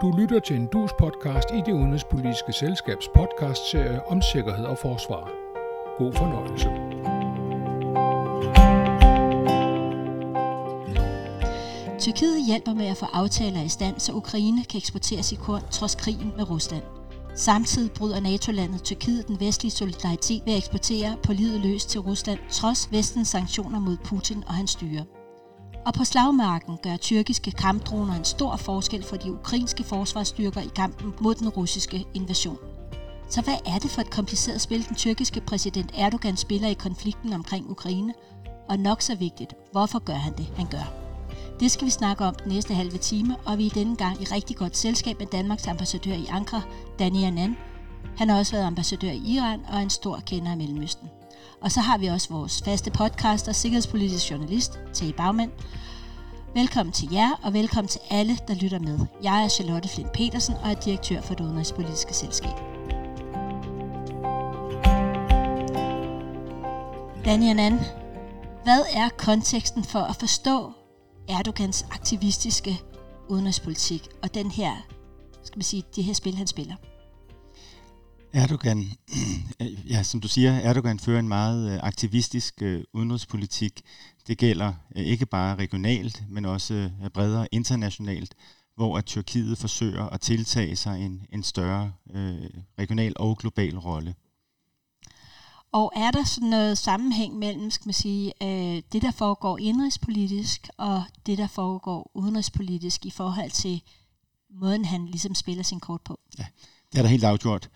Du lytter til en DUS-podcast i Det Udenrigspolitiske Selskabs podcastserie om sikkerhed og forsvar. God fornøjelse. Tyrkiet hjælper med at få aftaler i stand, så Ukraine kan eksportere sit korn trods krigen med Rusland. Samtidig bryder NATO-landet Tyrkiet den vestlige solidaritet ved at eksportere på livet løs til Rusland, trods vestens sanktioner mod Putin og hans styre. Og på slagmarken gør tyrkiske kampdroner en stor forskel for de ukrainske forsvarsstyrker i kampen mod den russiske invasion. Så hvad er det for et kompliceret spil, den tyrkiske præsident Erdoğan spiller i konflikten omkring Ukraine? Og nok så vigtigt, hvorfor gør han det, han gør? Det skal vi snakke om den næste halve time, og vi er denne gang i rigtig godt selskab med Danmarks ambassadør i Ankara, Danny Anand. Han har også været ambassadør i Iran og er en stor kender af Mellemøsten. Og så har vi også vores faste podcaster, sikkerhedspolitisk journalist, Tage Baggemand. Velkommen til jer, og velkommen til alle, der lytter med. Jeg er Charlotte Flint-Petersen og er direktør for Det Udenrigspolitiske Selskab. Danny Anand, hvad er konteksten for at forstå Erdogans aktivistiske udenrigspolitik og den her, skal man sige, det her spil, han spiller? Erdogan, ja, som du siger, Erdogan fører en meget aktivistisk udenrigspolitik. Det gælder ikke bare regionalt, men også bredere internationalt, hvor at Tyrkiet forsøger at tiltage sig en større regional og global rolle. Og er der sådan noget sammenhæng mellem, skal man sige, det der foregår indrigspolitisk og det der foregår udenrigspolitisk i forhold til måden, han ligesom spiller sin kort på? Ja. Det er der helt afgjort.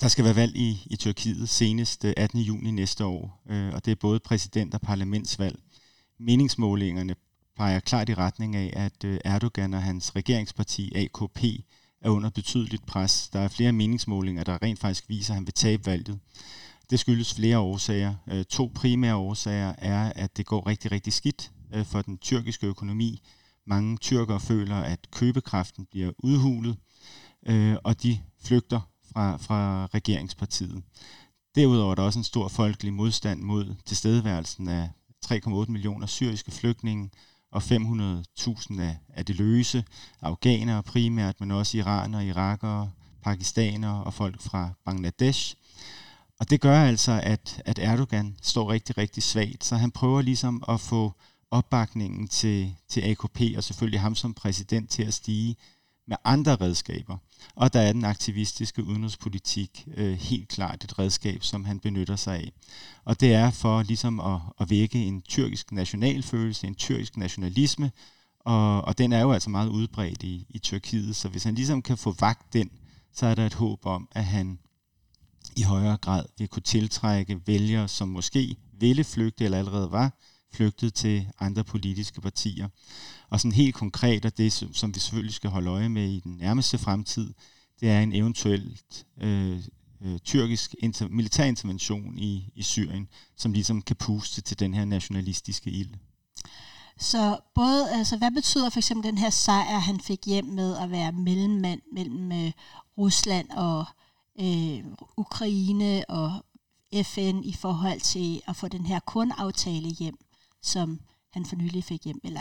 Der skal være valg i Tyrkiet senest 18. juni næste år, og det er både præsident- og parlamentsvalg. Meningsmålingerne peger klart i retning af, at Erdogan og hans regeringsparti AKP er under betydeligt pres. Der er flere meningsmålinger, der rent faktisk viser, at han vil tabe valget. Det skyldes flere årsager. To primære årsager er, at det går rigtig, rigtig skidt for den tyrkiske økonomi. Mange tyrkere føler, at købekraften bliver udhulet, og de flygter fra regeringspartiet. Derudover er der også en stor folkelig modstand mod tilstedeværelsen af 3,8 millioner syriske flygtninge og 500.000 af det løse, afghanere primært, men også iranere, irakere, pakistanere og folk fra Bangladesh. Og det gør altså, at Erdogan står rigtig, rigtig svagt, så han prøver ligesom at få opbakningen til AKP og selvfølgelig ham som præsident til at stige med andre redskaber. Og der er den aktivistiske udenrigspolitik helt klart et redskab, som han benytter sig af. Og det er for ligesom at vække en tyrkisk nationalfølelse, en tyrkisk nationalisme, og den er jo altså meget udbredt i Tyrkiet, så hvis han ligesom kan få vagt den, så er der et håb om, at han i højere grad vil kunne tiltrække vælgere, som måske ville flygte eller allerede var flygtet til andre politiske partier. Og sådan helt konkret, og det som vi selvfølgelig skal holde øje med i den nærmeste fremtid, det er en eventuelt tyrkisk militær intervention i Syrien, som ligesom kan puste til den her nationalistiske ild. Så både, altså hvad betyder for eksempel den her sejr, han fik hjem med at være mellemmand mellem Rusland og Ukraine og FN i forhold til at få den her kornaftale hjem, som han for nylig fik hjem, eller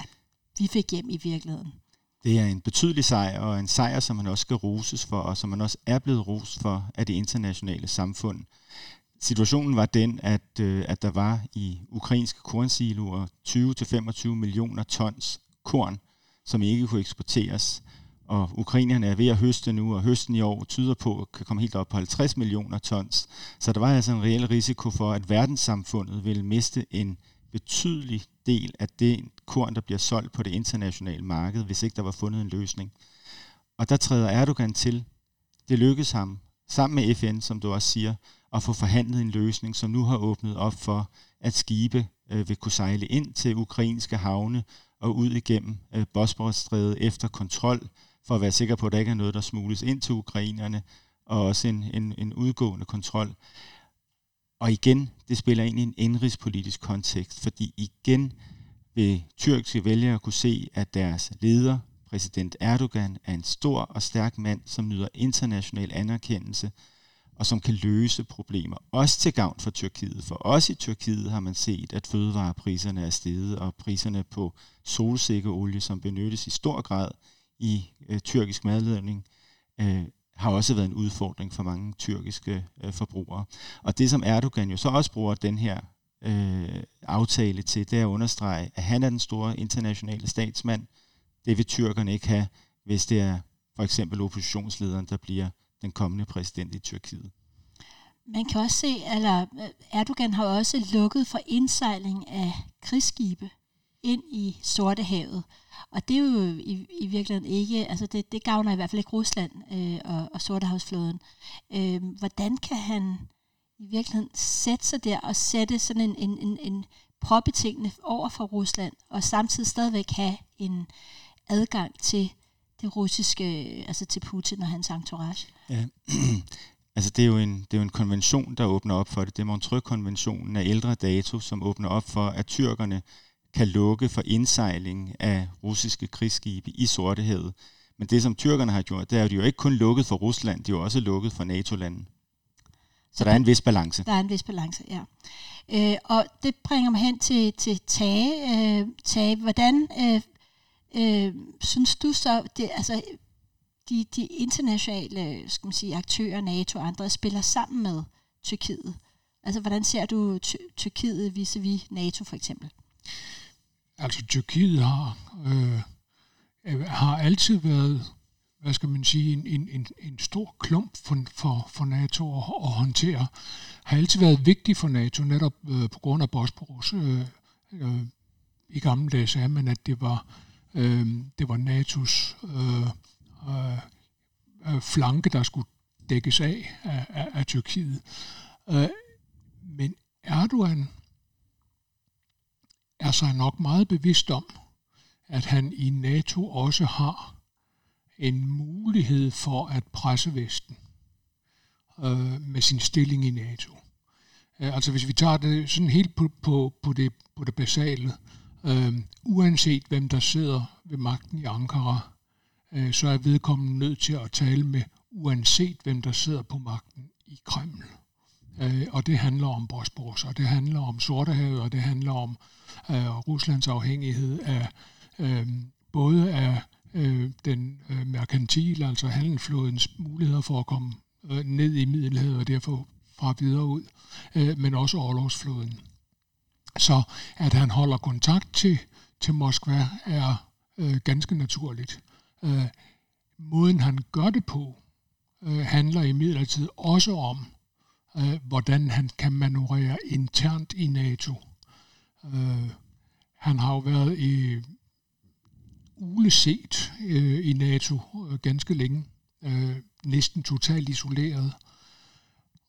vi fik hjem i virkeligheden. Det er en betydelig sejr, og en sejr, som man også skal roses for, og som man også er blevet rost for af det internationale samfund. Situationen var den, at der var i ukrainske kornsiloer 20-25 millioner tons korn, som ikke kunne eksporteres. Og ukrainerne er ved at høste nu, og høsten i år tyder på, at kan komme helt op på 50 millioner tons. Så der var altså en reel risiko for, at verdenssamfundet ville miste en betydelig del af det korn, der bliver solgt på det internationale marked, hvis ikke der var fundet en løsning. Og der træder Erdogan til. Det lykkedes ham, sammen med FN, som du også siger, at få forhandlet en løsning, som nu har åbnet op for, at skibe vil kunne sejle ind til ukrainske havne og ud igennem Bosporusstrædet efter kontrol, for at være sikker på, at der ikke er noget, der smugles ind til ukrainerne, og også en udgående kontrol. Og igen, det spiller ind i en indrigspolitisk kontekst, fordi igen vil tyrkiske vælgere kunne se, at deres leder, præsident Erdogan, er en stor og stærk mand, som nyder international anerkendelse, og som kan løse problemer, også til gavn for Tyrkiet. For også i Tyrkiet har man set, at fødevarepriserne er steget, og priserne på solsikkeolie, som benyttes i stor grad i tyrkisk madlavning, har også været en udfordring for mange tyrkiske forbrugere. Og det, som Erdogan jo så også bruger den her aftale til, det er at understrege, at han er den store internationale statsmand. Det vil tyrkerne ikke have, hvis det er for eksempel oppositionslederen, der bliver den kommende præsident i Tyrkiet. Man kan også se, at Erdogan har også lukket for indsejling af krigsskibe ind i Sortehavet. Og det er jo i virkeligheden ikke, altså det gavner i hvert fald ikke Rusland og Sortehavsflåden. Hvordan kan han i virkeligheden sætte sig der og sætte sådan en proppetingene over for Rusland, og samtidig stadigvæk have en adgang til det russiske, altså til Putin og hans entourage? Ja. Altså det er jo en konvention, der åbner op for det. Det er Montreux-konventionen af ældre dato, som åbner op for, at tyrkerne kan lukke for indsejling af russiske krigsskibe i Sortehavet. Men det, som tyrkerne har gjort, det er jo, de jo ikke kun lukket for Rusland, de er jo også lukket for NATO-landen. Så der er en vis balance. Der er en vis balance, ja. Og det bringer mig hen til Tage. Tage, hvordan synes du så, det, altså de internationale, skal man sige, aktører, NATO og andre, spiller sammen med Tyrkiet? Altså, hvordan ser du Tyrkiet vis-à-vis NATO, for eksempel? Altså, Tyrkiet har altid været, hvad skal man sige, en stor klump for NATO at håndtere. Har altid været vigtig for NATO, netop på grund af Bosporus i gamle dage sagde man, at det var NATO's flanke, der skulle dækkes af Tyrkiet. Men Erdogan er sig nok meget bevidst om, at han i NATO også har en mulighed for at presse Vesten med sin stilling i NATO. Altså hvis vi tager det sådan helt på det basale, uanset hvem der sidder ved magten i Ankara, så er vedkommende nødt til at tale med uanset hvem der sidder på magten i Kreml. Og det handler om Bosporus, og det handler om Sortehavet, og det handler om Ruslands afhængighed af både af den merkantile, altså handelsflådens muligheder for at komme ned i Middelhavet og derfor fra videre ud, men også orlogsflåden. Så at han holder kontakt til Moskva er ganske naturligt. Måden han gør det på, handler imidlertid også om, hvordan han kan manøvrere internt i NATO. Han har jo været uleset i NATO ganske længe, næsten totalt isoleret.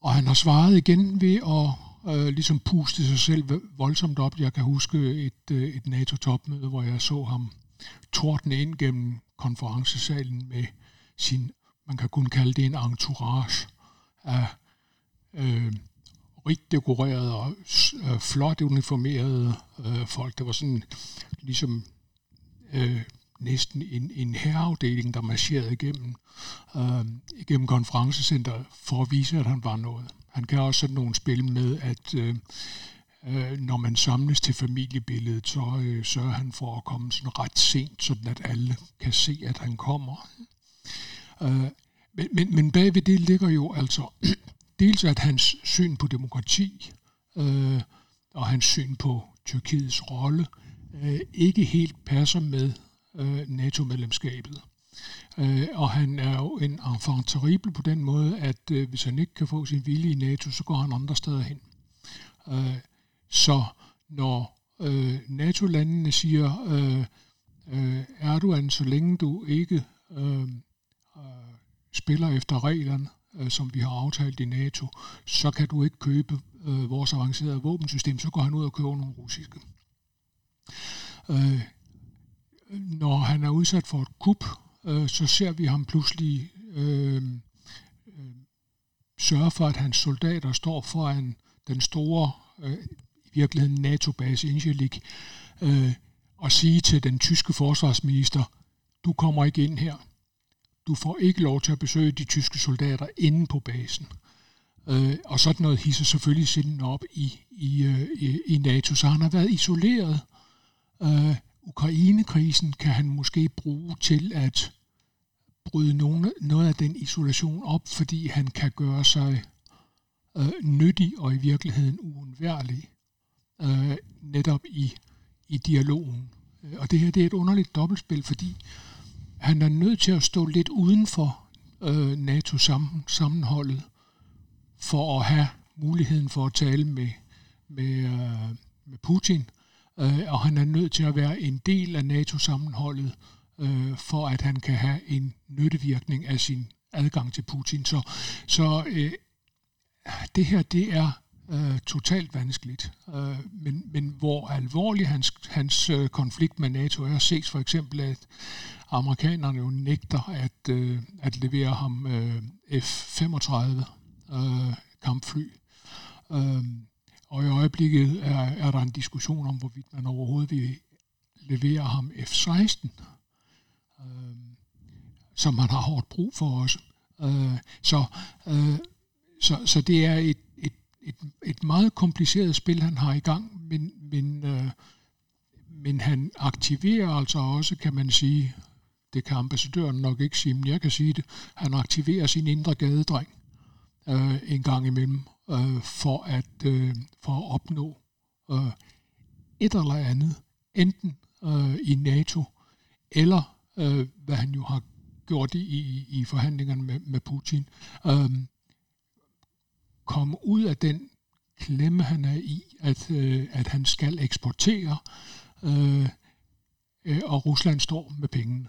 Og han har svaret igen ved at ligesom puste sig selv voldsomt op. Jeg kan huske et NATO-topmøde, hvor jeg så ham tordne ind gennem konferencesalen med sin, man kan kun kalde det en entourage af rigt dekorerede og flot uniformerede folk. Det var sådan ligesom næsten en herreafdeling, der marcherede igennem konferencecenteret for at vise, at han var noget. Han kan også sådan nogle spil med, at når man samles til familiebilledet, så sørger han for at komme sådan ret sent, sådan at alle kan se, at han kommer. Men bagved det ligger jo altså dels at hans syn på demokrati og hans syn på Tyrkiets rolle ikke helt passer med NATO-medlemskabet. Og han er jo en enfant terrible på den måde, at hvis han ikke kan få sin vilje i NATO, så går han andre steder hen. Så når NATO-landene siger, Erdogan, så længe du ikke spiller efter reglerne, som vi har aftalt i NATO, så kan du ikke købe vores avancerede våbensystem, så går han ud og køber nogle russiske. Når han er udsat for et kup, så ser vi ham pludselig sørge for, at hans soldater står foran den store, i virkeligheden NATO-base Incirlik, og sige til den tyske forsvarsminister, du kommer ikke ind her. Du får ikke lov til at besøge de tyske soldater inde på basen. Og sådan noget hisser selvfølgelig sinden op i NATO. Så han har været isoleret. Ukrainekrisen kan han måske bruge til at bryde noget af den isolation op, fordi han kan gøre sig nyttig og i virkeligheden uundværlig netop i dialogen. Og det her, det er et underligt dobbeltspil, fordi han er nødt til at stå lidt uden for NATO-sammenholdet for at have muligheden for at tale med Putin, og han er nødt til at være en del af NATO-sammenholdet, for at han kan have en nyttevirkning af sin adgang til Putin. Så det her, det er totalt vanskeligt. Men hvor alvorlig hans konflikt med NATO er, ses for eksempel, at amerikanerne jo nægter at levere ham F-35 kampfly. Og i øjeblikket er der en diskussion om, hvorvidt man overhovedet vil levere ham F-16, som man har hårdt brug for også. Så det er et meget kompliceret spil, han har i gang, men han aktiverer altså også, kan man sige, det kan ambassadøren nok ikke sige, men jeg kan sige det, han aktiverer sin indre gadedreng en gang imellem, for at opnå et eller andet, enten i NATO, eller hvad han jo har gjort i forhandlingerne med Putin, komme ud af den klemme, han er i, at han skal eksportere, og Rusland står med pengene,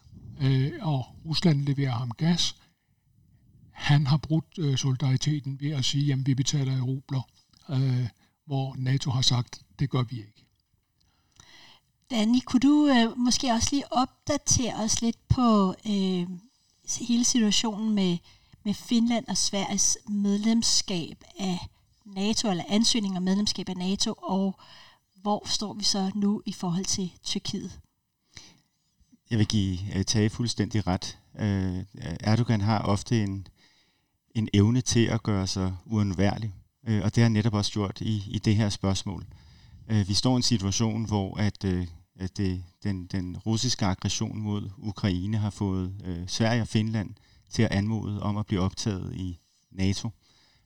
og Rusland leverer ham gas. Han har brudt solidariteten ved at sige, jamen vi betaler i rubler, hvor NATO har sagt, det gør vi ikke. Danny, kunne du måske også lige opdatere os lidt på hele situationen med Finland og Sveriges medlemskab af NATO, eller ansøgning om medlemskab af NATO, og hvor står vi så nu i forhold til Tyrkiet? Jeg vil give Tage fuldstændig ret. Erdogan har ofte en evne til at gøre sig uundværlig, og det har netop også gjort i det her spørgsmål. Vi står i en situation, hvor at den russiske aggression mod Ukraine har fået Sverige og Finland til at anmode om at blive optaget i NATO.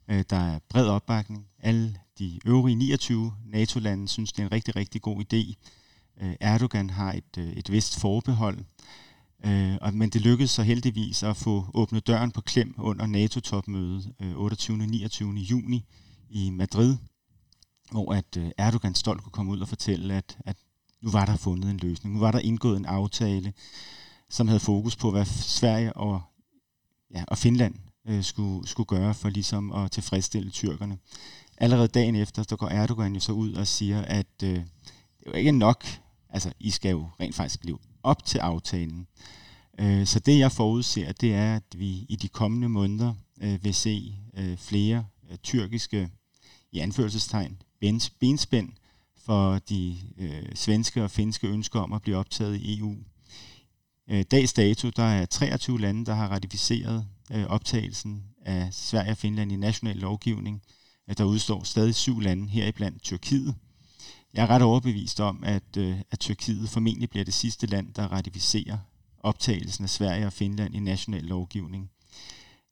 Der er bred opbakning. Alle de øvrige 29 NATO-lande synes, det er en rigtig, rigtig god idé. Erdogan har et vist forbehold, men det lykkedes så heldigvis at få åbnet døren på klem under NATO-topmødet 28. og 29. juni i Madrid, hvor at Erdogan stolt kunne komme ud og fortælle, at nu var der fundet en løsning. Nu var der indgået en aftale, som havde fokus på, hvad Sverige og Finland skulle gøre for ligesom at tilfredsstille tyrkerne. Allerede dagen efter, der går Erdogan jo så ud og siger, at det er jo ikke nok. Altså, I skal jo rent faktisk leve op til aftalen. Så det, jeg forudser, det er, at vi i de kommende måneder vil se flere tyrkiske, i anførselstegn, benspænd for de svenske og finske ønsker om at blive optaget i EU. Dags dato, der er 23 lande, der har ratificeret optagelsen af Sverige og Finland i national lovgivning. Der udstår stadig 7 lande, heriblandt Tyrkiet. Jeg er ret overbevist om, at Tyrkiet formentlig bliver det sidste land, der ratificerer optagelsen af Sverige og Finland i national lovgivning.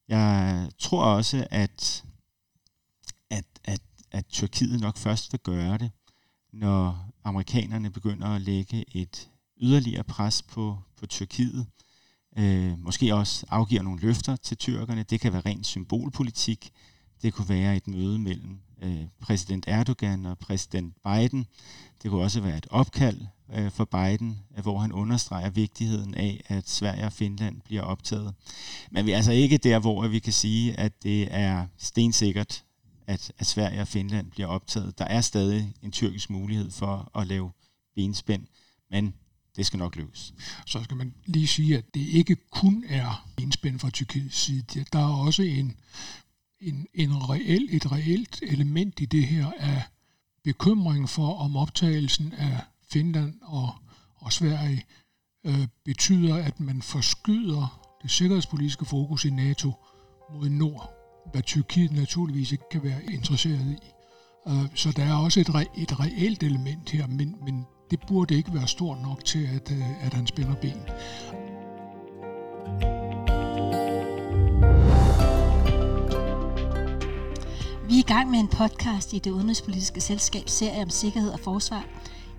Jeg tror også, at Tyrkiet nok først vil gøre det, når amerikanerne begynder at lægge et yderligere pres på Tyrkiet. Måske også afgiver nogle løfter til tyrkerne. Det kan være ren symbolpolitik. Det kunne være et møde mellem præsident Erdogan og præsident Biden. Det kunne også være et opkald for Biden, hvor han understreger vigtigheden af, at Sverige og Finland bliver optaget. Men vi er altså ikke der, hvor vi kan sige, at det er stensikkert, at Sverige og Finland bliver optaget. Der er stadig en tyrkisk mulighed for at lave benspænd, men det skal nok løses. Så skal man lige sige, at det ikke kun er benspænd fra Tyrkiets side. Der er også et reelt element i det her af bekymring for, om optagelsen af Finland og Sverige betyder, at man forskyder det sikkerhedspolitiske fokus i NATO mod nord, hvad Tyrkiet naturligvis ikke kan være interesseret i. Så der er også et reelt element her, men det burde ikke være stort nok til, at han spiller ben. Vi er i gang med en podcast i Det Udenrigspolitiske Selskabs serie om sikkerhed og forsvar.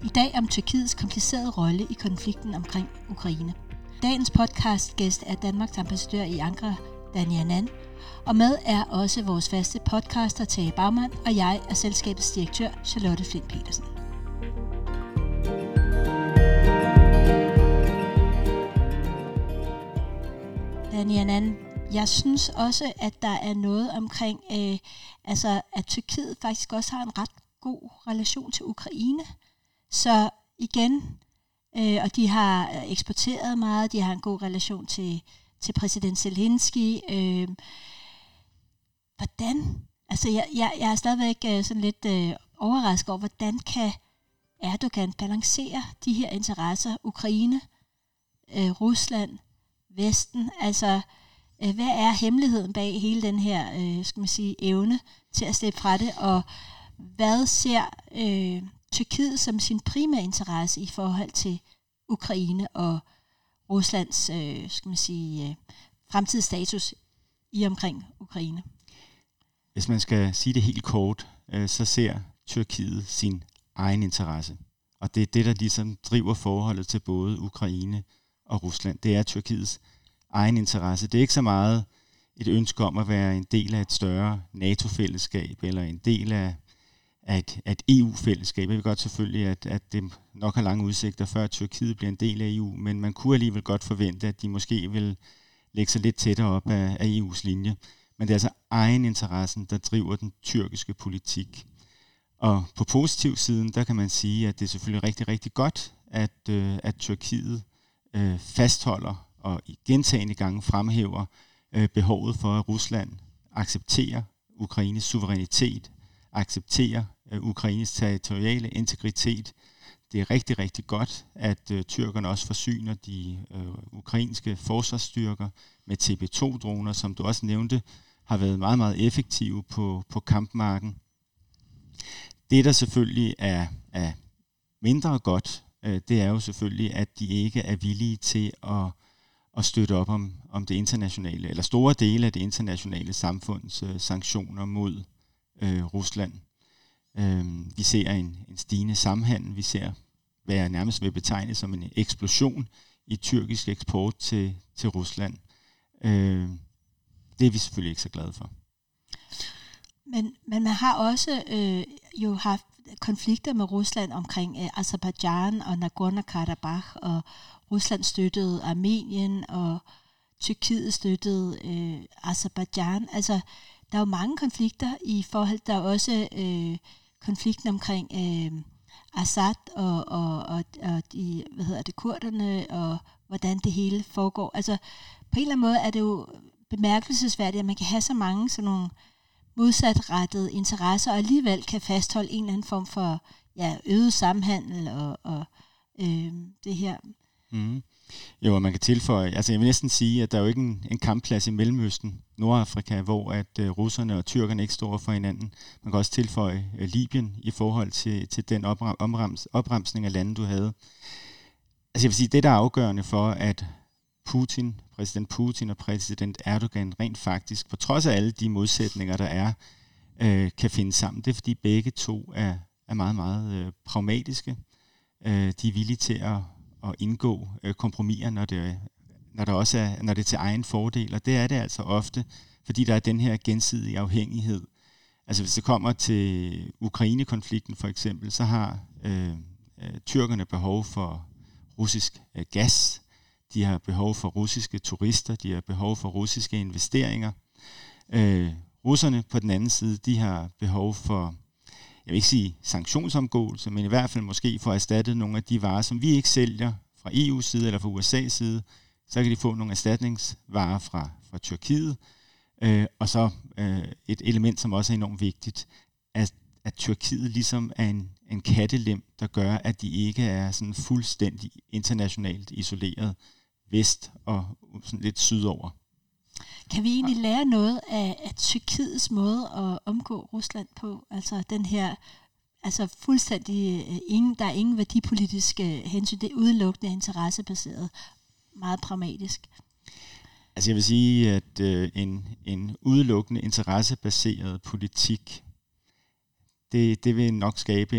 I dag om Tyrkiets komplicerede rolle i konflikten omkring Ukraine. Dagens podcastgæst er Danmarks ambassadør i Ankara, Danny Anand, og med er også vores faste podcaster Tage Baggemand, og jeg er selskabets direktør, Charlotte Flint-Petersen. Danny Anand, jeg synes også, at der er noget omkring, at Tyrkiet faktisk også har en ret god relation til Ukraine. Så igen, og de har eksporteret meget, de har en god relation til præsident Zelensky. Hvordan? Altså, jeg er stadigvæk sådan lidt overrasket over, hvordan kan Erdogan balancere de her interesser? Ukraine, Rusland, Vesten. Altså, hvad er hemmeligheden bag hele den her, evne til at slippe fra det? Og hvad ser Tyrkiet som sin primære interesse i forhold til Ukraine og Ruslands fremtidsstatus i omkring Ukraine? Hvis man skal sige det helt kort, så ser Tyrkiet sin egen interesse. Og det er det, der ligesom driver forholdet til både Ukraine og Rusland. Det er Tyrkiets egen interesse. Det er ikke så meget et ønske om at være en del af et større NATO-fællesskab eller en del af at EU-fællesskabet. Jeg ved godt selvfølgelig, at det nok har lange udsigter, før Tyrkiet bliver en del af EU, men man kunne alligevel godt forvente, at de måske vil lægge sig lidt tættere op af EU's linje. Men det er altså egeninteressen, der driver den tyrkiske politik. Og på positiv siden, der kan man sige, at det er selvfølgelig rigtig, rigtig godt, at Tyrkiet fastholder og i gentagne gange fremhæver behovet for, at Rusland accepterer Ukraines suverænitet, accepterer Ukraines territoriale integritet. Det er rigtig, rigtig godt, at tyrkerne også forsyner de ukrainske forsvarsstyrker med TB2-droner, som du også nævnte, har været meget, meget effektive på kampmarken. Det, der selvfølgelig er mindre godt, det er jo selvfølgelig, at de ikke er villige til at støtte op om det internationale, eller store dele af det internationale samfunds sanktioner mod Rusland. Vi ser en stigende samhandel. Vi ser, hvad jeg nærmest vil betegne som en eksplosion i tyrkisk eksport til Rusland. Det er vi selvfølgelig ikke så glade for. Men man har også jo haft konflikter med Rusland omkring Aserbajdsjan og Nagorno-Karabakh, og Rusland støttede Armenien, og Tyrkiet støttede Aserbajdsjan. Altså, der er jo mange konflikter i forhold, der er også konflikten omkring Assad og de, kurderne, og hvordan det hele foregår. Altså, på en eller anden måde er det jo bemærkelsesværdigt, at man kan have så mange sådan nogle modsatrettede interesser, og alligevel kan fastholde en eller anden form for øget samhandel og det her. Mm. Jo, og man kan tilføje, altså jeg vil næsten sige, at der er jo ikke en kampplads i Mellemøsten, Nordafrika, hvor at russerne og tyrkerne ikke står for hinanden. Man kan også tilføje Libyen i forhold til den opremsning af lande, du havde. Altså jeg vil sige, det der er afgørende for, at præsident Putin og præsident Erdogan rent faktisk, på trods af alle de modsætninger, der er, kan finde sammen. Det er fordi begge to er meget, meget pragmatiske. De er villige til at indgå kompromiser, når det er til egen fordel, og det er det altså ofte, fordi der er den her gensidige afhængighed. Altså hvis det kommer til Ukraine-konflikten for eksempel, så har tyrkerne behov for russisk gas, de har behov for russiske turister, de har behov for russiske investeringer. Russerne på den anden side, de har behov for, jeg vil ikke sige sanktionsomgåelse, men i hvert fald måske få erstattet nogle af de varer, som vi ikke sælger fra EU's side eller fra USA's side, så kan de få nogle erstatningsvarer fra Tyrkiet. Og så et element, som også er enormt vigtigt, at Tyrkiet ligesom er en kattelem, der gør, at de ikke er sådan fuldstændig internationalt isoleret vest og sådan lidt sydover. Kan vi egentlig lære noget af Tyrkiets måde at omgå Rusland på? Altså den her, altså fuldstændig ingen, der er ingen værdipolitiske hensyn, det er udelukkende interessebaseret, meget pragmatisk. Altså jeg vil sige, at en udelukkende interessebaseret politik, det vil nok skabe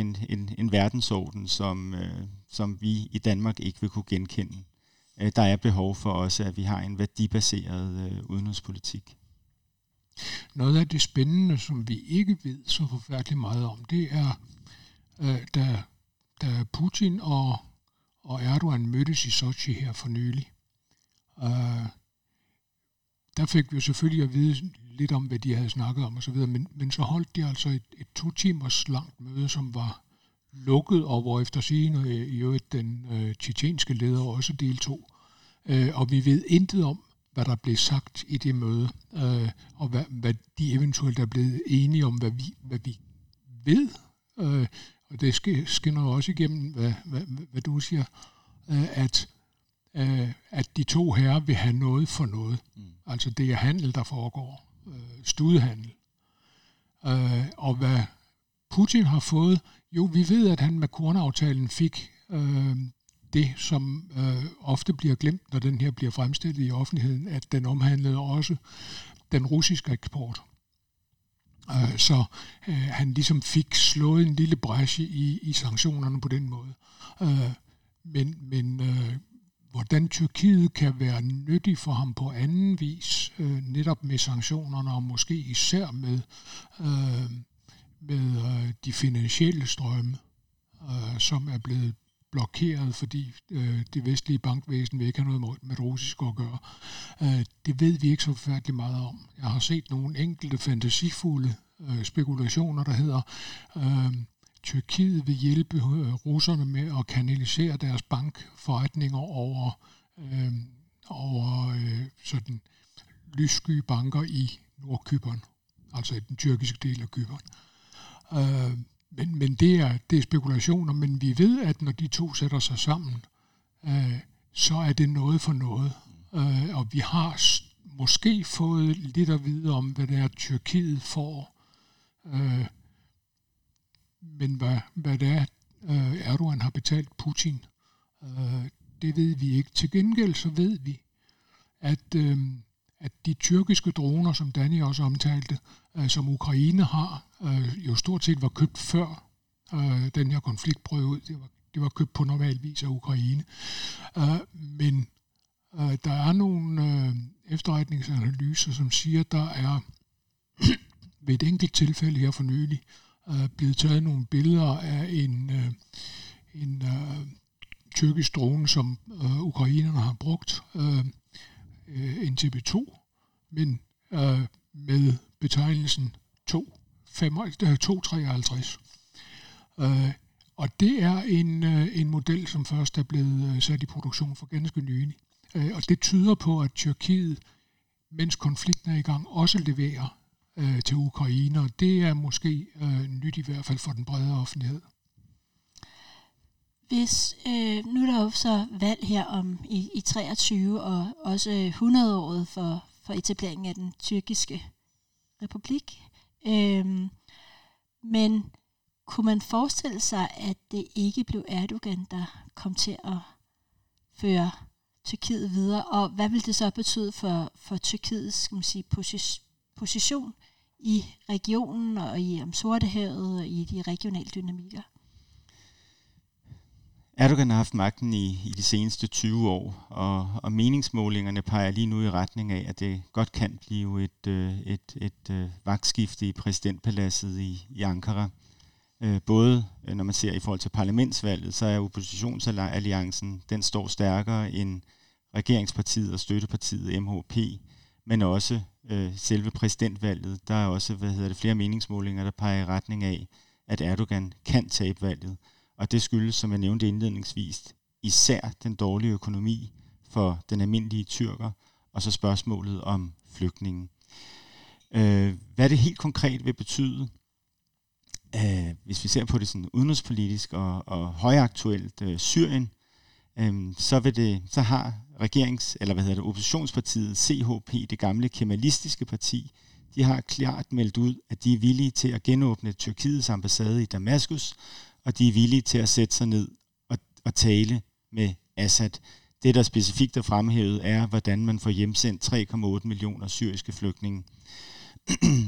en verdensorden, som vi i Danmark ikke vil kunne genkende. Der er behov for også, at vi har en værdibaseret udenrigspolitik. Noget af det spændende, som vi ikke ved så forfærdeligt meget om, det er, da Putin og Erdoğan mødtes i Sochi her for nylig, der fik vi jo selvfølgelig at vide lidt om, hvad de havde snakket om osv., men så holdt de altså et 2 timers langt møde, som var lukket, og hvor eftersigende i øvrigt den tjetjenske leder også deltog. Og vi ved intet om, hvad der blev sagt i det møde, og hvad de eventuelt er blevet enige om, hvad vi ved. Og det skinner jo også igennem, hvad du siger, at de to herrer vil have noget for noget. Altså det er handel, der foregår. Studehandel. Og hvad Putin har fået, jo, vi ved, at han med kornaftalen fik det, som ofte bliver glemt, når den her bliver fremstillet i offentligheden, at den omhandlede også den russiske eksport. Så han ligesom fik slået en lille breche i sanktionerne på den måde. Men hvordan Tyrkiet kan være nyttig for ham på anden vis, netop med sanktionerne og måske især med de finansielle strømme, som er blevet blokeret, fordi det vestlige bankvæsen vil ikke have noget med russisk at gøre. Det ved vi ikke så forfærdeligt meget om. Jeg har set nogle enkelte fantasifulde spekulationer, der hedder, Tyrkiet vil hjælpe russerne med at kanalisere deres bankforretninger over sådan lyssky banker i Nordcypern, altså i den tyrkiske del af Cypern. Men det er spekulationer, men vi ved, at når de to sætter sig sammen, så er det noget for noget. Og vi har måske fået lidt at vide om, hvad det er, Tyrkiet får, men hvad det er, Erdogan har betalt Putin, det ved vi ikke. Til gengæld så ved vi, at de tyrkiske droner, som Danny også omtalte, som Ukraine har, jo stort set var købt før den her konflikt brød ud. Det var købt på normal vis af Ukraine. Men der er nogle efterretningsanalyser, som siger, der er ved et enkelt tilfælde her for nylig blevet taget nogle billeder af en tyrkisk drone, som ukrainerne har brugt, en TB2, men med betegnelsen 253. Og det er en model, som først er blevet sat i produktion for ganske nylig. Og det tyder på, at Tyrkiet, mens konflikten er i gang, også leverer til Ukraine, og det er måske nyt i hvert fald for den brede offentlighed. Hvis nu er der jo så valg her om i 23 og også 100-året for etableringen af den tyrkiske republik, men kunne man forestille sig, at det ikke blev Erdogan, der kom til at føre Tyrkiet videre, og hvad vil det så betyde for Tyrkiets, skal man sige, position i regionen og i Sortehavet og i de regionale dynamikker? Erdogan har haft magten i de seneste 20 år, og meningsmålingerne peger lige nu i retning af, at det godt kan blive et vagtskifte i præsidentpaladset i Ankara. Både når man ser i forhold til parlamentsvalget, så er oppositionsalliancen, den står stærkere end regeringspartiet og støttepartiet MHP, men også selve præsidentvalget, der er også flere meningsmålinger, der peger i retning af, at Erdogan kan tabe valget. Og det skyldes, som jeg nævnte indledningsvis, især den dårlige økonomi for den almindelige tyrker, og så spørgsmålet om flygtninge. Hvad det helt konkret vil betyde, hvis vi ser på det sådan udenrigspolitisk og højaktuelt, Syrien, så har oppositionspartiet CHP, det gamle kemalistiske parti, de har klart meldt ud, at de er villige til at genåbne Tyrkiets ambassade i Damaskus, og de er villige til at sætte sig ned og tale med Assad. Det, der specifikt er fremhævet, er, hvordan man får hjemsendt 3,8 millioner syriske flygtninge.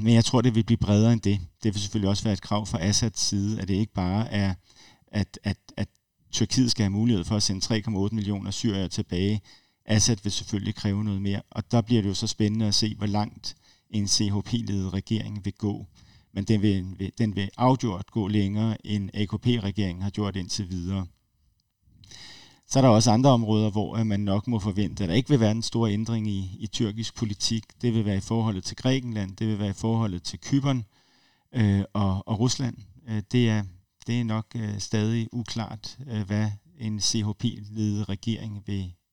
Men jeg tror, det vil blive bredere end det. Det vil selvfølgelig også være et krav fra Assads side, at det ikke bare er, at Tyrkiet skal have mulighed for at sende 3,8 millioner syrere tilbage. Assad vil selvfølgelig kræve noget mere, og der bliver det jo så spændende at se, hvor langt en CHP-ledet regering vil gå. Men den vil afgjort gå længere, end AKP-regeringen har gjort indtil videre. Så er der også andre områder, hvor man nok må forvente, at der ikke vil være en stor ændring i tyrkisk politik. Det vil være i forholdet til Grækenland, det vil være i forholdet til Cypern og Rusland. Det er nok stadig uklart, hvad en CHP-ledet regering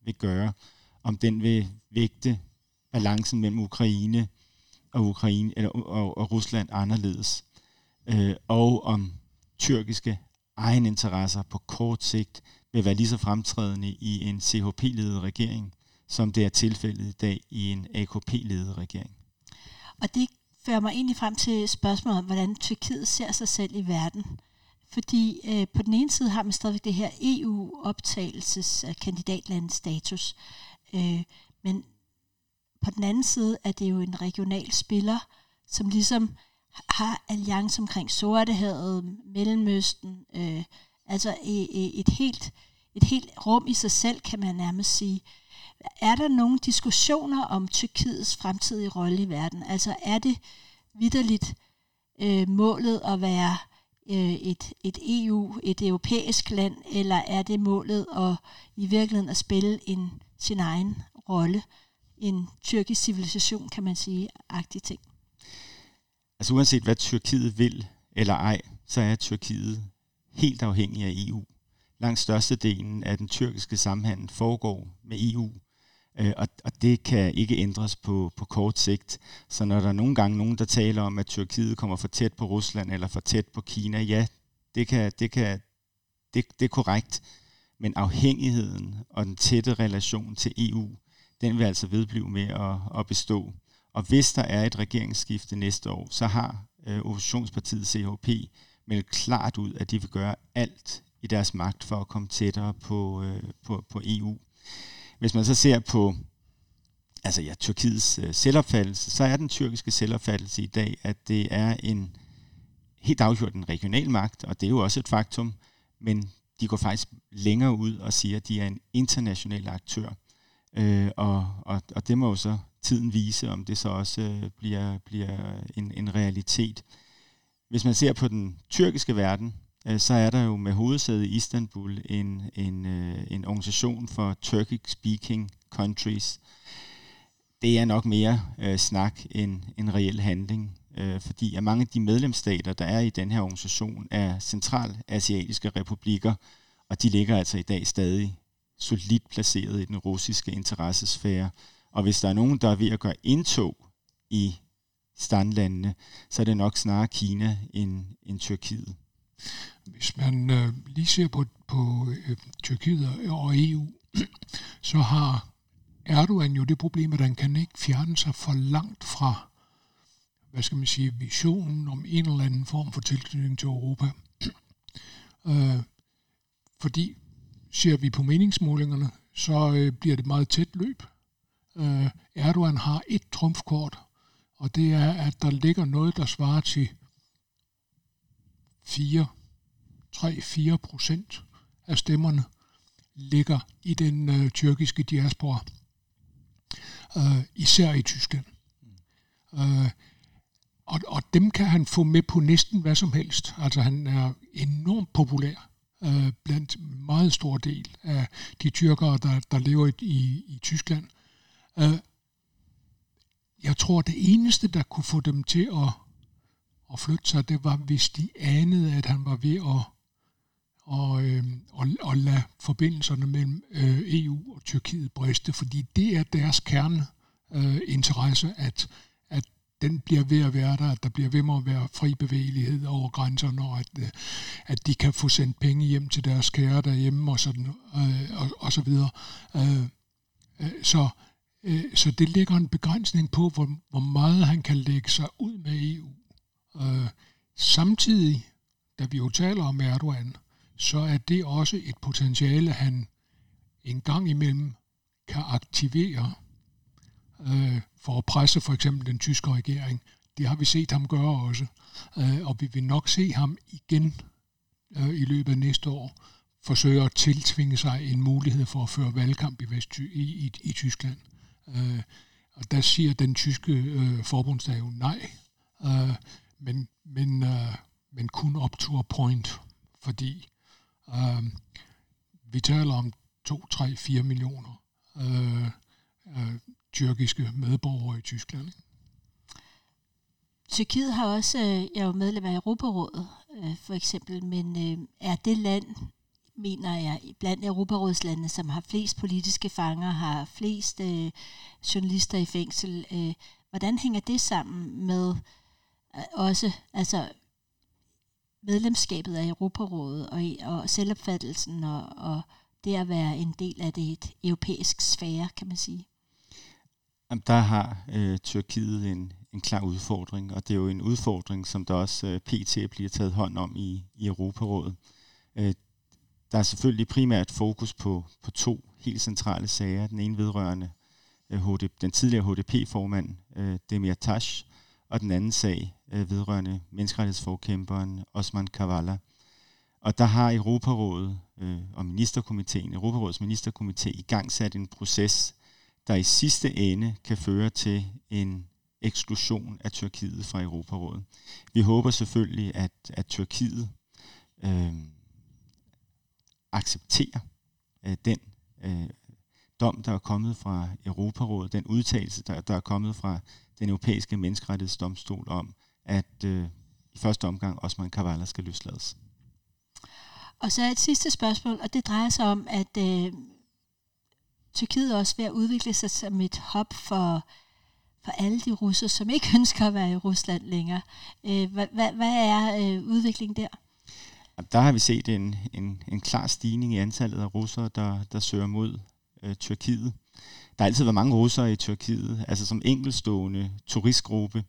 vil gøre. Om den vil vægte balancen mellem Ukraine og Rusland anderledes. Og om tyrkiske egeninteresser på kort sigt vil være lige så fremtrædende i en CHP-ledet regering, som det er tilfældet i dag i en AKP-ledet regering. Og det fører mig egentlig frem til spørgsmålet om, hvordan Tyrkiet ser sig selv i verden. Fordi på den ene side har man stadigvæk det her EU-optagelses- og kandidatlandsstatus. Men på den anden side er det jo en regional spiller, som ligesom har alliance omkring Sortehavet, Mellemøsten, altså et helt rum i sig selv, kan man nærmest sige. Er der nogle diskussioner om Tyrkiets fremtidige rolle i verden? Altså er det vitterligt målet at være et europæisk land, eller er det målet at i virkeligheden at spille sin egen rolle? En tyrkisk civilisation, kan man sige, agtig ting. Altså uanset hvad Tyrkiet vil eller ej, så er Tyrkiet helt afhængig af EU. Langt størstedelen af den tyrkiske samhandel foregår med EU, og det kan ikke ændres på kort sigt. Så når der nogle gange nogen, der taler om, at Tyrkiet kommer for tæt på Rusland eller for tæt på Kina, ja, det er korrekt, men afhængigheden og den tætte relation til EU, den vil altså vedblive med at bestå. Og hvis der er et regeringsskifte næste år, så har oppositionspartiet CHP meldt klart ud, at de vil gøre alt i deres magt for at komme tættere på EU. Hvis man så ser på Tyrkiets selvopfattelse, så er den tyrkiske selvopfattelse i dag, at det er en helt afgjort en regional magt, og det er jo også et faktum, men de går faktisk længere ud og siger, at de er en international aktør. Og det må jo så tiden vise, om det så også bliver en realitet. Hvis man ser på den tyrkiske verden, så er der jo med hovedsæde i Istanbul en organisation for Turkic-speaking countries. Det er nok mere snak end en reel handling, fordi at mange af de medlemsstater, der er i den her organisation, er centralasiatiske republikker, og de ligger altså i dag stadig solidt placeret i den russiske interessesfære. Og hvis der er nogen, der er ved at gøre indtog i standlandene, så er det nok snarere Kina end Tyrkiet. Hvis man lige ser på Tyrkiet og EU, så har Erdogan jo det problem, at han kan ikke fjerne sig for langt fra, visionen om en eller anden form for tilknytning til Europa. Fordi ser vi på meningsmålingerne, så bliver det meget tæt løb. Erdogan har et trumfkort, og det er, at der ligger noget, der svarer til 3-4% af stemmerne ligger i den tyrkiske diaspora. Især i Tyskland. Og dem kan han få med på næsten hvad som helst. Altså han er enormt populær blandt meget stor del af de tyrkere, der lever i Tyskland. Jeg tror, det eneste, der kunne få dem til at flytte sig, det var, hvis de anede, at han var ved at lade forbindelserne mellem EU og Tyrkiet briste, fordi det er deres kerneinteresse, at den bliver ved at være der, at der bliver ved med at være fri bevægelighed over grænserne, og at de kan få sendt penge hjem til deres kære derhjemme, og sådan, og så videre. Så det ligger en begrænsning på, hvor meget han kan lægge sig ud med EU. Samtidig, da vi jo taler om Erdogan, så er det også et potentiale, han en gang imellem kan aktivere for at presse for eksempel den tyske regering. Det har vi set ham gøre også, og vi vil nok se ham igen i løbet af næste år forsøge at tiltvinge sig en mulighed for at føre valgkamp i Tyskland. Og der siger den tyske forbundsdag jo nej, men kun up to a point, fordi vi taler om 2, 3, 4 millioner tyrkiske medborgere i Tyskland. Tyrkiet har også, jeg er jo medlem af Europarådet for eksempel, men er det land, mener jeg, blandt Europarådslandene, som har flest politiske fanger, har flest journalister i fængsel. Hvordan hænger det sammen med også altså medlemskabet af Europarådet og selvopfattelsen og det at være en del af det et europæisk sfære, kan man sige? Jamen, der har Tyrkiet en klar udfordring, og det er jo en udfordring, som der også PT bliver taget hånd om i Europarådet. Der er selvfølgelig primært fokus på to helt centrale sager. Den ene vedrørende den tidligere HDP-formand, Demirtas, og den anden sag vedrørende menneskerettighedsforkæmperen Osman Kavala. Og der har Europarådet og Europarådets ministerkomité i gang sat en proces, der i sidste ende kan føre til en eksklusion af Tyrkiet fra Europarådet. Vi håber selvfølgelig, at Tyrkiet accepterer den dom, der er kommet fra Europarådet, den udtalelse, der er kommet fra den europæiske menneskerettighedsdomstol om, at i første omgang Osman Kavala skal løslades. Og så et sidste spørgsmål, og det drejer sig om, at Tyrkiet også ved at udvikle sig som et hub for alle de russere, som ikke ønsker at være i Rusland længere. Hvad er udviklingen der? Der har vi set en klar stigning i antallet af russere, der søger mod Tyrkiet. Der har altid været mange russere i Tyrkiet, altså som enkeltstående turistgruppe,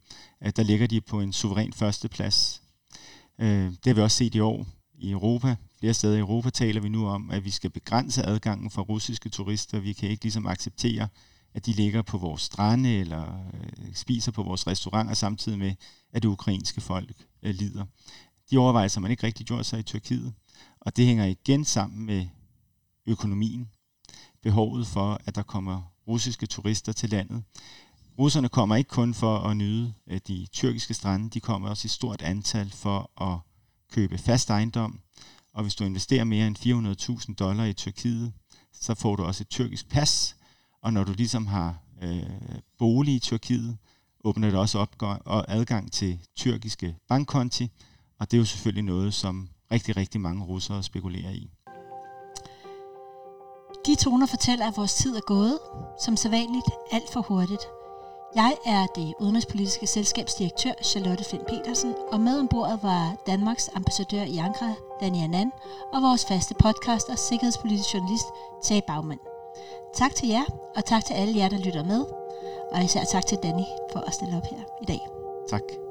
der ligger de på en suveræn førsteplads. Det har vi også set i år i Europa. Flere steder i Europa taler vi nu om, at vi skal begrænse adgangen for russiske turister. Vi kan ikke ligesom acceptere, at de ligger på vores strande eller spiser på vores restauranter, samtidig med, at det ukrainske folk lider. De overvejelser, man ikke rigtig gjorde sig i Tyrkiet, og det hænger igen sammen med økonomien, behovet for, at der kommer russiske turister til landet. Russerne kommer ikke kun for at nyde de tyrkiske strande, de kommer også i stort antal for at købe fast ejendom, og hvis du investerer mere end $400,000 i Tyrkiet, så får du også et tyrkisk pas, og når du ligesom har bolig i Tyrkiet, åbner det også adgang til tyrkiske bankkonti, og det er jo selvfølgelig noget, som rigtig, rigtig mange russere spekulerer i. De toner fortæller, at vores tid er gået, som sædvanligt alt for hurtigt. Jeg er det udenrigspolitiske selskabs direktør, Charlotte Flint-Petersen, og med ombordet var Danmarks ambassadør i Ankara, Danny Anand, og vores faste podcaster, sikkerhedspolitisk journalist, Tage Baggemand. Tak til jer, og tak til alle jer, der lytter med, og især tak til Danny for at stille op her i dag. Tak.